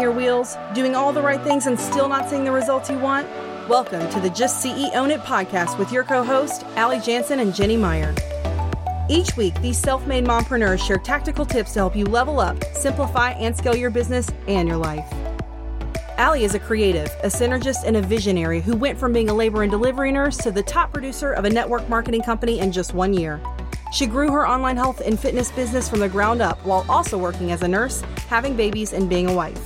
spinning your wheels, doing all the right things, and still not seeing the results you want? Welcome to the Just CEO Own It podcast with your co-hosts, Allie Jansen and Jenny Meyer. Each week, these self-made mompreneurs share tactical tips to help you level up, simplify, and scale your business and your life. Allie is a creative, a synergist, and a visionary who went from being a labor and delivery nurse to the top producer of a network marketing company in just 1 year. She grew her online health and fitness business from the ground up while also working as a nurse, having babies, and being a wife.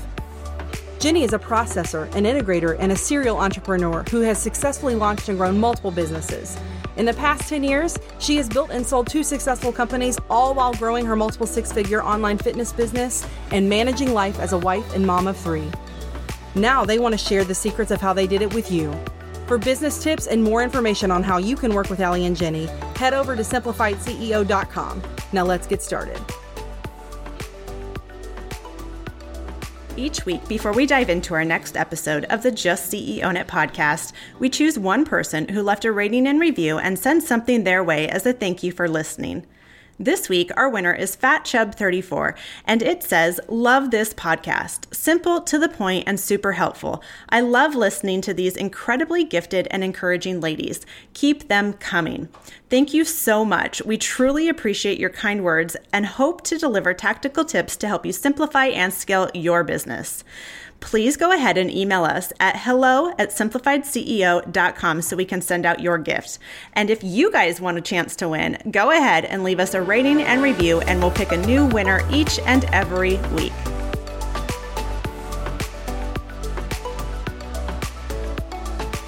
Jenny is a processor, an integrator, and a serial entrepreneur who has successfully launched and grown multiple businesses. In the past 10 years, she has built and sold 2 successful companies, all while growing her multiple six-figure online fitness business and managing life as a wife and mom of 3. Now they want to share the secrets of how they did it with you. For business tips and more information on how you can work with Allie and Jenny, head over to SimplifiedCEO.com. Now let's get started. Each week, before we dive into our next episode of the Just CEO Own It podcast, we choose one person who left a rating and review and send something their way as a thank you for listening. This week, our winner is FatChub34, and it says, "Love this podcast. Simple, to the point, and super helpful. I love listening to these incredibly gifted and encouraging ladies. Keep them coming. Thank you so much. We truly appreciate your kind words and hope to deliver tactical tips to help you simplify and scale your business." Please go ahead and email us at hello@simplifiedceo.com so we can send out your gift. And if you guys want a chance to win, go ahead and leave us a rating and review, and we'll pick a new winner each and every week.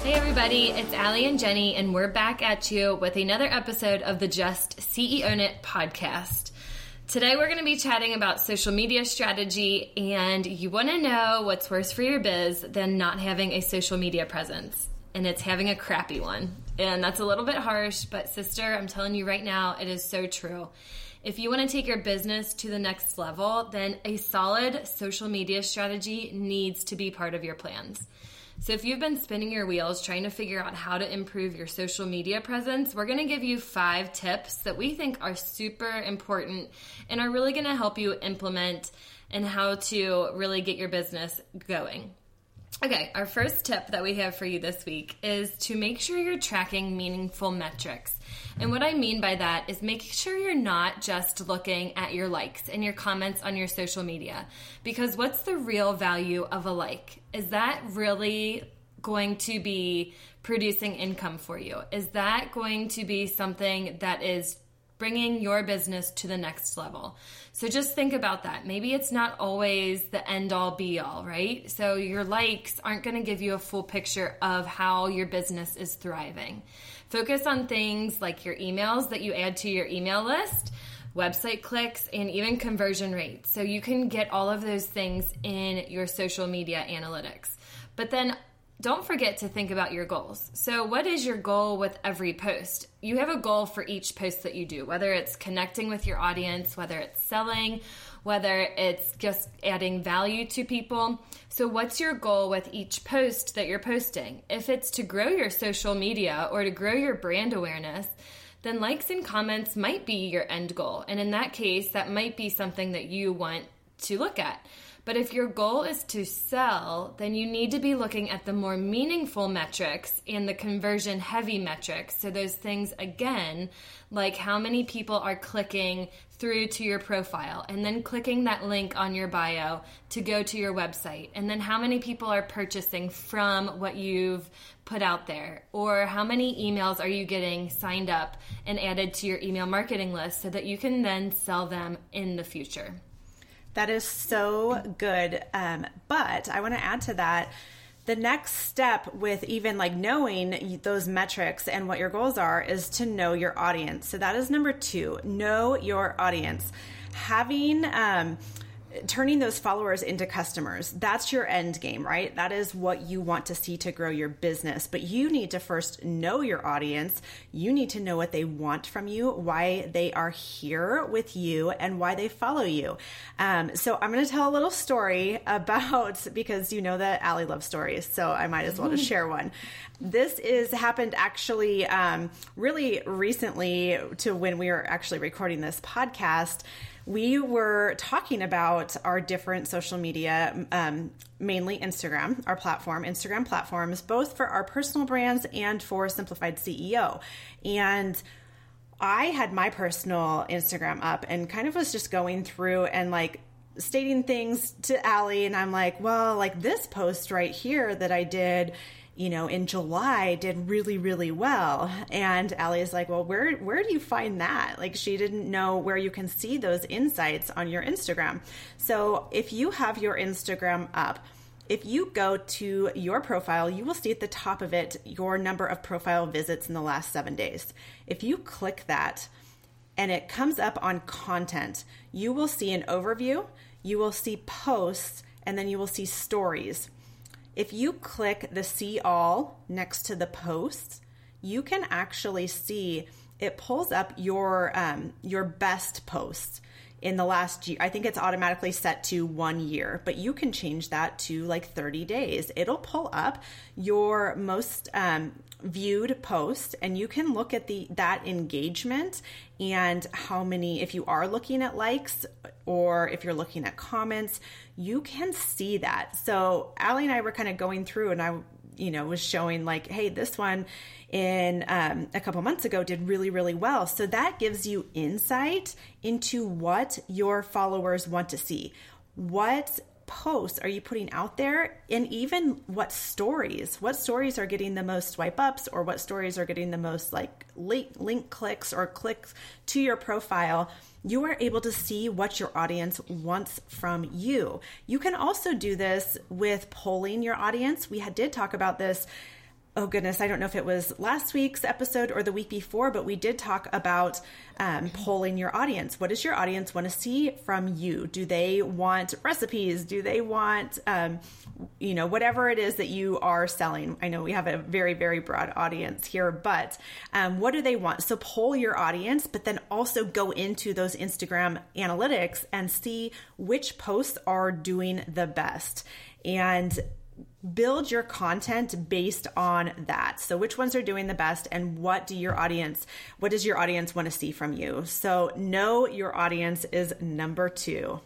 Hey everybody, it's Allie and Jenny, and we're back at you with another episode of the Just CEO Own It podcast. Today we're going to be chatting about social media strategy, and you want to know what's worse for your biz than not having a social media presence, and it's having a crappy one. And that's a little bit harsh, but sister, I'm telling you right now, it is so true. If you want to take your business to the next level, then a solid social media strategy needs to be part of your plans. So if you've been spinning your wheels trying to figure out how to improve your social media presence, we're going to give you 5 tips that we think are super important and are really going to help you implement and how to really get your business going. Okay, our first tip that we have for you this week is to make sure you're tracking meaningful metrics. And what I mean by that is make sure you're not just looking at your likes and your comments on your social media, because what's the real value of a like? Is that really going to be producing income for you? Is that going to be something that is bringing your business to the next level? So just think about that. Maybe it's not always the end-all be-all, right? So your likes aren't going to give you a full picture of how your business is thriving. Focus on things like your emails that you add to your email list, website clicks, and even conversion rates. So you can get all of those things in your social media analytics. But then don't forget to think about your goals. So what is your goal with every post? You have a goal for each post that you do, whether it's connecting with your audience, whether it's selling, whether it's just adding value to people. So what's your goal with each post that you're posting? If it's to grow your social media or to grow your brand awareness, then likes and comments might be your end goal. And in that case, that might be something that you want to look at. But if your goal is to sell, then you need to be looking at the more meaningful metrics and the conversion heavy metrics. So those things, again, like how many people are clicking through to your profile and then clicking that link on your bio to go to your website. And then how many people are purchasing from what you've put out there, or how many emails are you getting signed up and added to your email marketing list so that you can then sell them in the future. That is so good. But I want to add to that, the next step with even like knowing those metrics and what your goals are is to know your audience. So that is number 2, know your audience. Having, turning those followers into customers, that's your end game, right? That is what you want to see to grow your business. But you need to first know your audience. You need to know what they want from you, why they are here with you, and why they follow you. So I'm going to tell a little story about, because you know that Allie loves stories, so I might as well just share one. This is happened actually really recently to when we were actually recording this podcast. We were talking about our different social media, mainly Instagram, our platform, Instagram platforms, both for our personal brands and for Simplified CEO. And I had my personal Instagram up and kind of was just going through and like stating things to Allie. And I'm like, well, like this post right here that I did, you know, in July did really, really well. And Allie is like, well, where do you find that? Like she didn't know where you can see those insights on your Instagram. So if you have your Instagram up, if you go to your profile, you will see at the top of it, your number of profile visits in the last 7 days. If you click that and it comes up on content, you will see an overview, you will see posts, and then you will see stories. If you click the see all next to the posts, you can actually see it pulls up your best posts in the last year. I think it's automatically set to 1 year, but you can change that to like 30 days. It'll pull up your most viewed post, and you can look at that engagement and how many, if you are looking at likes or if you're looking at comments, you can see that. So Allie and I were kind of going through and I, you know, was showing like, hey, this one in a couple months ago did really, really well. So that gives you insight into what your followers want to see. What posts are you putting out there? And even what stories are getting the most swipe ups, or what stories are getting the most like link clicks or clicks to your profile, you are able to see what your audience wants from you. You can also do this with polling your audience. We did talk about this. Oh goodness, I don't know if it was last week's episode or the week before, but we did talk about polling your audience. What does your audience want to see from you? Do they want recipes? Do they want, you know, whatever it is that you are selling? I know we have a very, very broad audience here, but what do they want? So poll your audience, but then also go into those Instagram analytics and see which posts are doing the best. And build your content based on that. So which ones are doing the best and what does your audience want to see from you? So know your audience is number 2.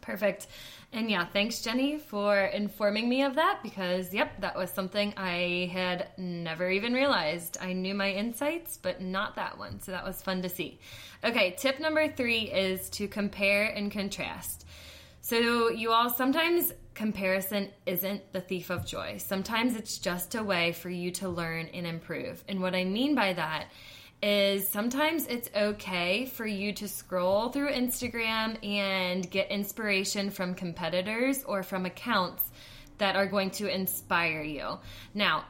Perfect. And yeah, thanks Jenny for informing me of that because yep, that was something I had never even realized. I knew my insights, but not that one. So that was fun to see. Okay. Tip number 3 is to compare and contrast. So you all sometimes comparison isn't the thief of joy. Sometimes it's just a way for you to learn and improve. And what I mean by that is sometimes it's okay for you to scroll through Instagram and get inspiration from competitors or from accounts that are going to inspire you. Now,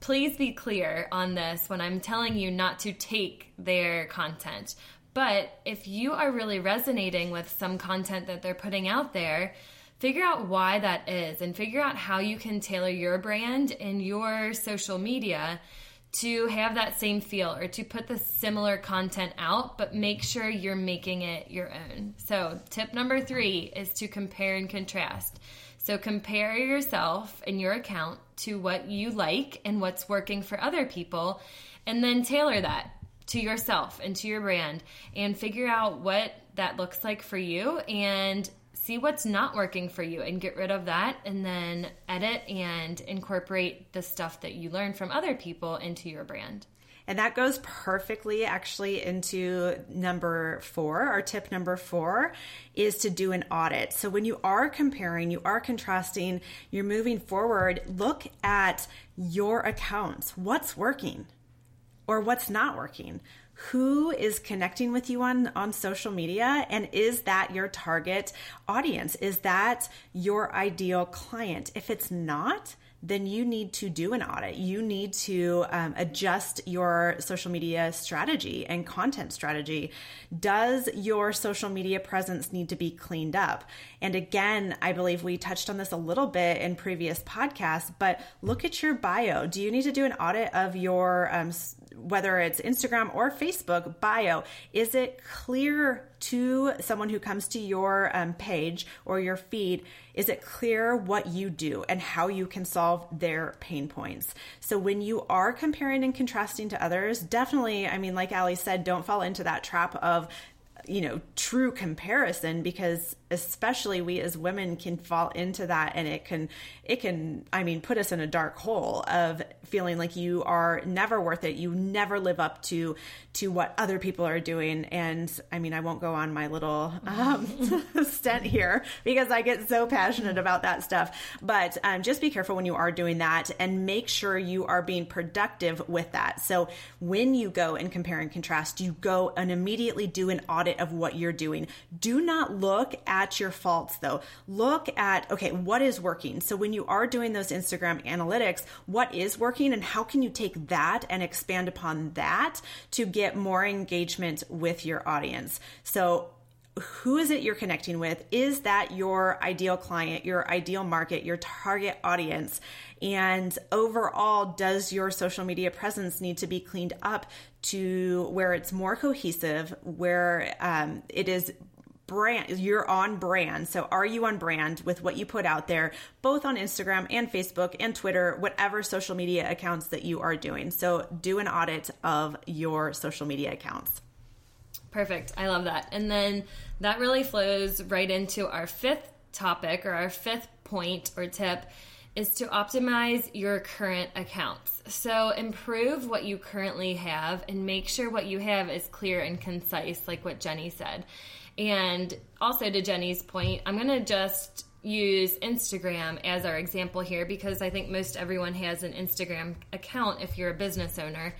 please be clear on this when I'm telling you not to take their content. But if you are really resonating with some content that they're putting out there, figure out why that is and figure out how you can tailor your brand and your social media to have that same feel or to put the similar content out, but make sure you're making it your own. So tip number 3 is to compare and contrast. So compare yourself and your account to what you like and what's working for other people, and then tailor that to yourself and to your brand and figure out what that looks like for you and see what's not working for you and get rid of that and then edit and incorporate the stuff that you learn from other people into your brand. And that goes perfectly actually into number 4. Our tip number 4 is to do an audit. So when you are comparing, you are contrasting, you're moving forward, look at your accounts. What's working or what's not working? Who is connecting with you on social media? And is that your target audience? Is that your ideal client? If it's not, then you need to do an audit. You need to adjust your social media strategy and content strategy. Does your social media presence need to be cleaned up? And again, I believe we touched on this a little bit in previous podcasts, but look at your bio. Do you need to do an audit of your whether it's Instagram or Facebook bio, is it clear to someone who comes to your page or your feed, is it clear what you do and how you can solve their pain points? So when you are comparing and contrasting to others, definitely, I mean, like Allie said, don't fall into that trap of, you know, true comparison, because especially we as women can fall into that, and it can, I mean, put us in a dark hole of feeling like you are never worth it. You never live up to what other people are doing. And I mean, I won't go on my little stint here because I get so passionate about that stuff, but just be careful when you are doing that and make sure you are being productive with that. So when you go and compare and contrast, you go and immediately do an audit of what you're doing. Do not look at your faults though. Look at, okay, what is working? So when you are doing those Instagram analytics, what is working and how can you take that and expand upon that to get more engagement with your audience? So who is it you're connecting with? Is that your ideal client, your ideal market, your target audience? And overall, does your social media presence need to be cleaned up to where it's more cohesive, where it is brand, you're on brand. So are you on brand with what you put out there, both on Instagram and Facebook and Twitter, whatever social media accounts that you are doing? So do an audit of your social media accounts. Perfect. I love that. And then that really flows right into our fifth topic, or our fifth point or tip, is to optimize your current accounts. So improve what you currently have and make sure what you have is clear and concise, like what Jenny said. And also to Jenny's point, I'm going to just use Instagram as our example here because I think most everyone has an Instagram account if you're a business owner.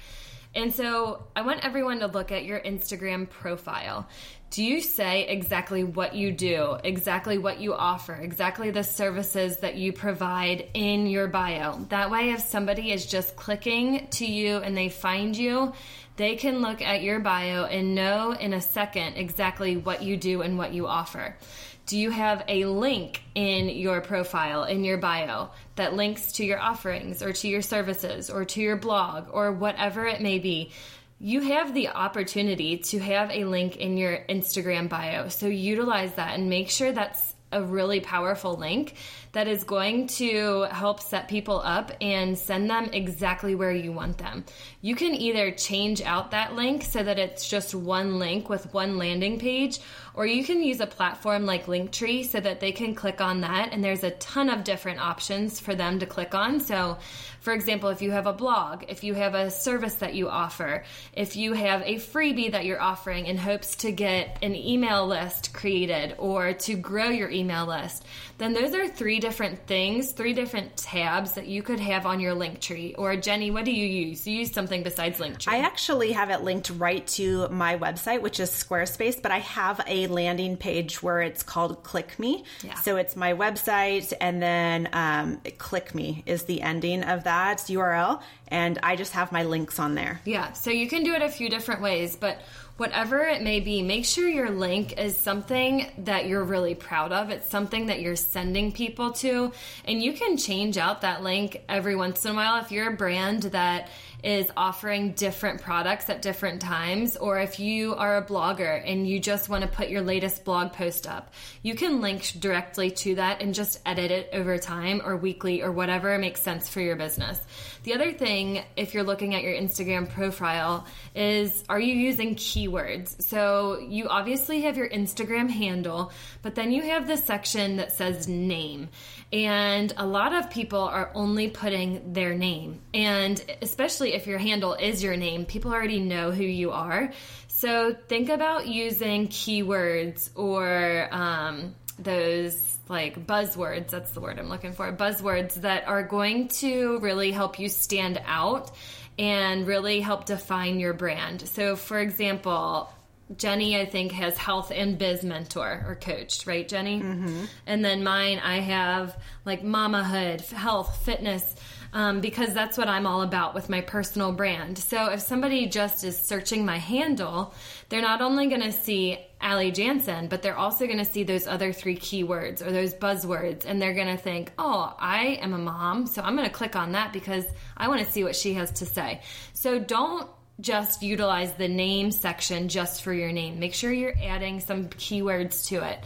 And so I want everyone to look at your Instagram profile. Do you say exactly what you do, exactly what you offer, exactly the services that you provide in your bio? That way, if somebody is just clicking to you and they find you, they can look at your bio and know in a second exactly what you do and what you offer. Do you have a link in your profile, in your bio, that links to your offerings or to your services or to your blog or whatever it may be? You have the opportunity to have a link in your Instagram bio. So utilize that and make sure that's a really powerful link that is going to help set people up and send them exactly where you want them. You can either change out that link so that it's just one link with one landing page, or you can use a platform like Linktree so that they can click on that, and there's a ton of different options for them to click on. So for example, if you have a blog, if you have a service that you offer, if you have a freebie that you're offering in hopes to get an email list created or to grow your email list, then those are three different things, three different tabs that you could have on your Linktree. Or Jenny, what do you use? You use something besides Linktree. I actually have it linked right to my website, which is Squarespace, but I have a landing page where it's called Click Me. Yeah. So it's my website, and then Click Me is the ending of that URL, and I just have my links on there. Yeah, so you can do it a few different ways, but whatever it may be, make sure your link is something that you're really proud of. It's something that you're sending people to, and you can change out that link every once in a while if you're a brand that is offering different products at different times, or if you are a blogger and you just want to put your latest blog post up. You can link directly to that and just edit it over time or weekly or whatever makes sense for your business. The other thing, if you're looking at your Instagram profile, is are you using keywords? So you obviously have your Instagram handle, but then you have this section that says name. And a lot of people are only putting their name. And especially if your handle is your name, people already know who you are. So think about using keywords or those like buzzwords. That's the word I'm looking for. Buzzwords that are going to really help you stand out and really help define your brand. So for example, Jenny, I think, has health and biz mentor or coach, right, Jenny? Mm-hmm. And then mine, I have like mamahood, health, fitness, because that's what I'm all about with my personal brand. So if somebody just is searching my handle, they're not only going to see Allie Jansen, but they're also going to see those other three keywords or those buzzwords, and they're going to think, oh, I am a mom, so I'm going to click on that because I want to see what she has to say. So don't just utilize the name section just for your name. Make sure you're adding some keywords to it.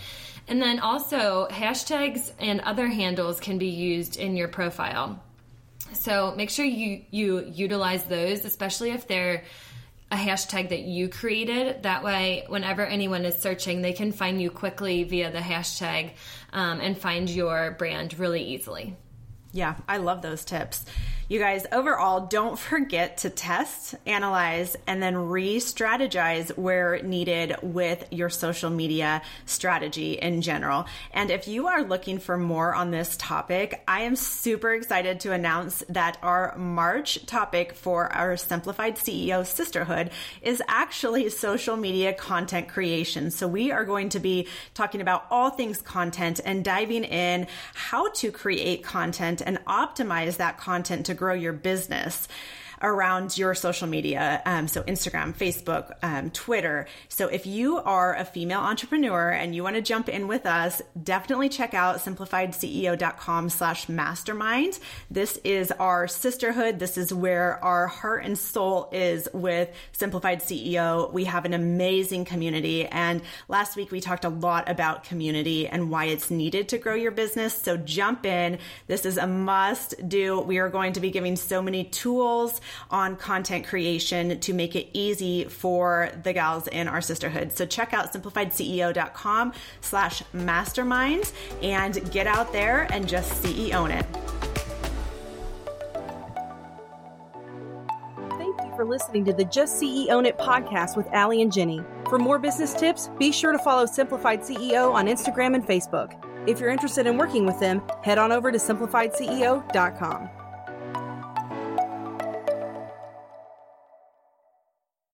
And then also hashtags and other handles can be used in your profile. So make sure you utilize those, especially if they're a hashtag that you created. That way, whenever anyone is searching, they can find you quickly via the hashtag and find your brand really easily. Yeah, I love those tips. You guys, overall, don't forget to test, analyze, and then re-strategize where needed with your social media strategy in general. And if you are looking for more on this topic, I am super excited to announce that our March topic for our Simplified CEO Sisterhood is actually social media content creation. So we are going to be talking about all things content and diving in how to create content and optimize that content to grow your business around your social media. So Instagram, Facebook, Twitter. So if you are a female entrepreneur and you want to jump in with us, definitely check out simplifiedceo.com/mastermind. This is our sisterhood. This is where our heart and soul is with Simplified CEO. We have an amazing community. And last week we talked a lot about community and why it's needed to grow your business. So jump in. This is a must do. We are going to be giving so many tools on content creation to make it easy for the gals in our sisterhood. So check out simplifiedceo.com/mastermind and get out there and just CEO it. Thank you for listening to the Just CEO It podcast with Allie and Jenny. For more business tips, be sure to follow Simplified CEO on Instagram and Facebook. If you're interested in working with them, head on over to simplifiedceo.com.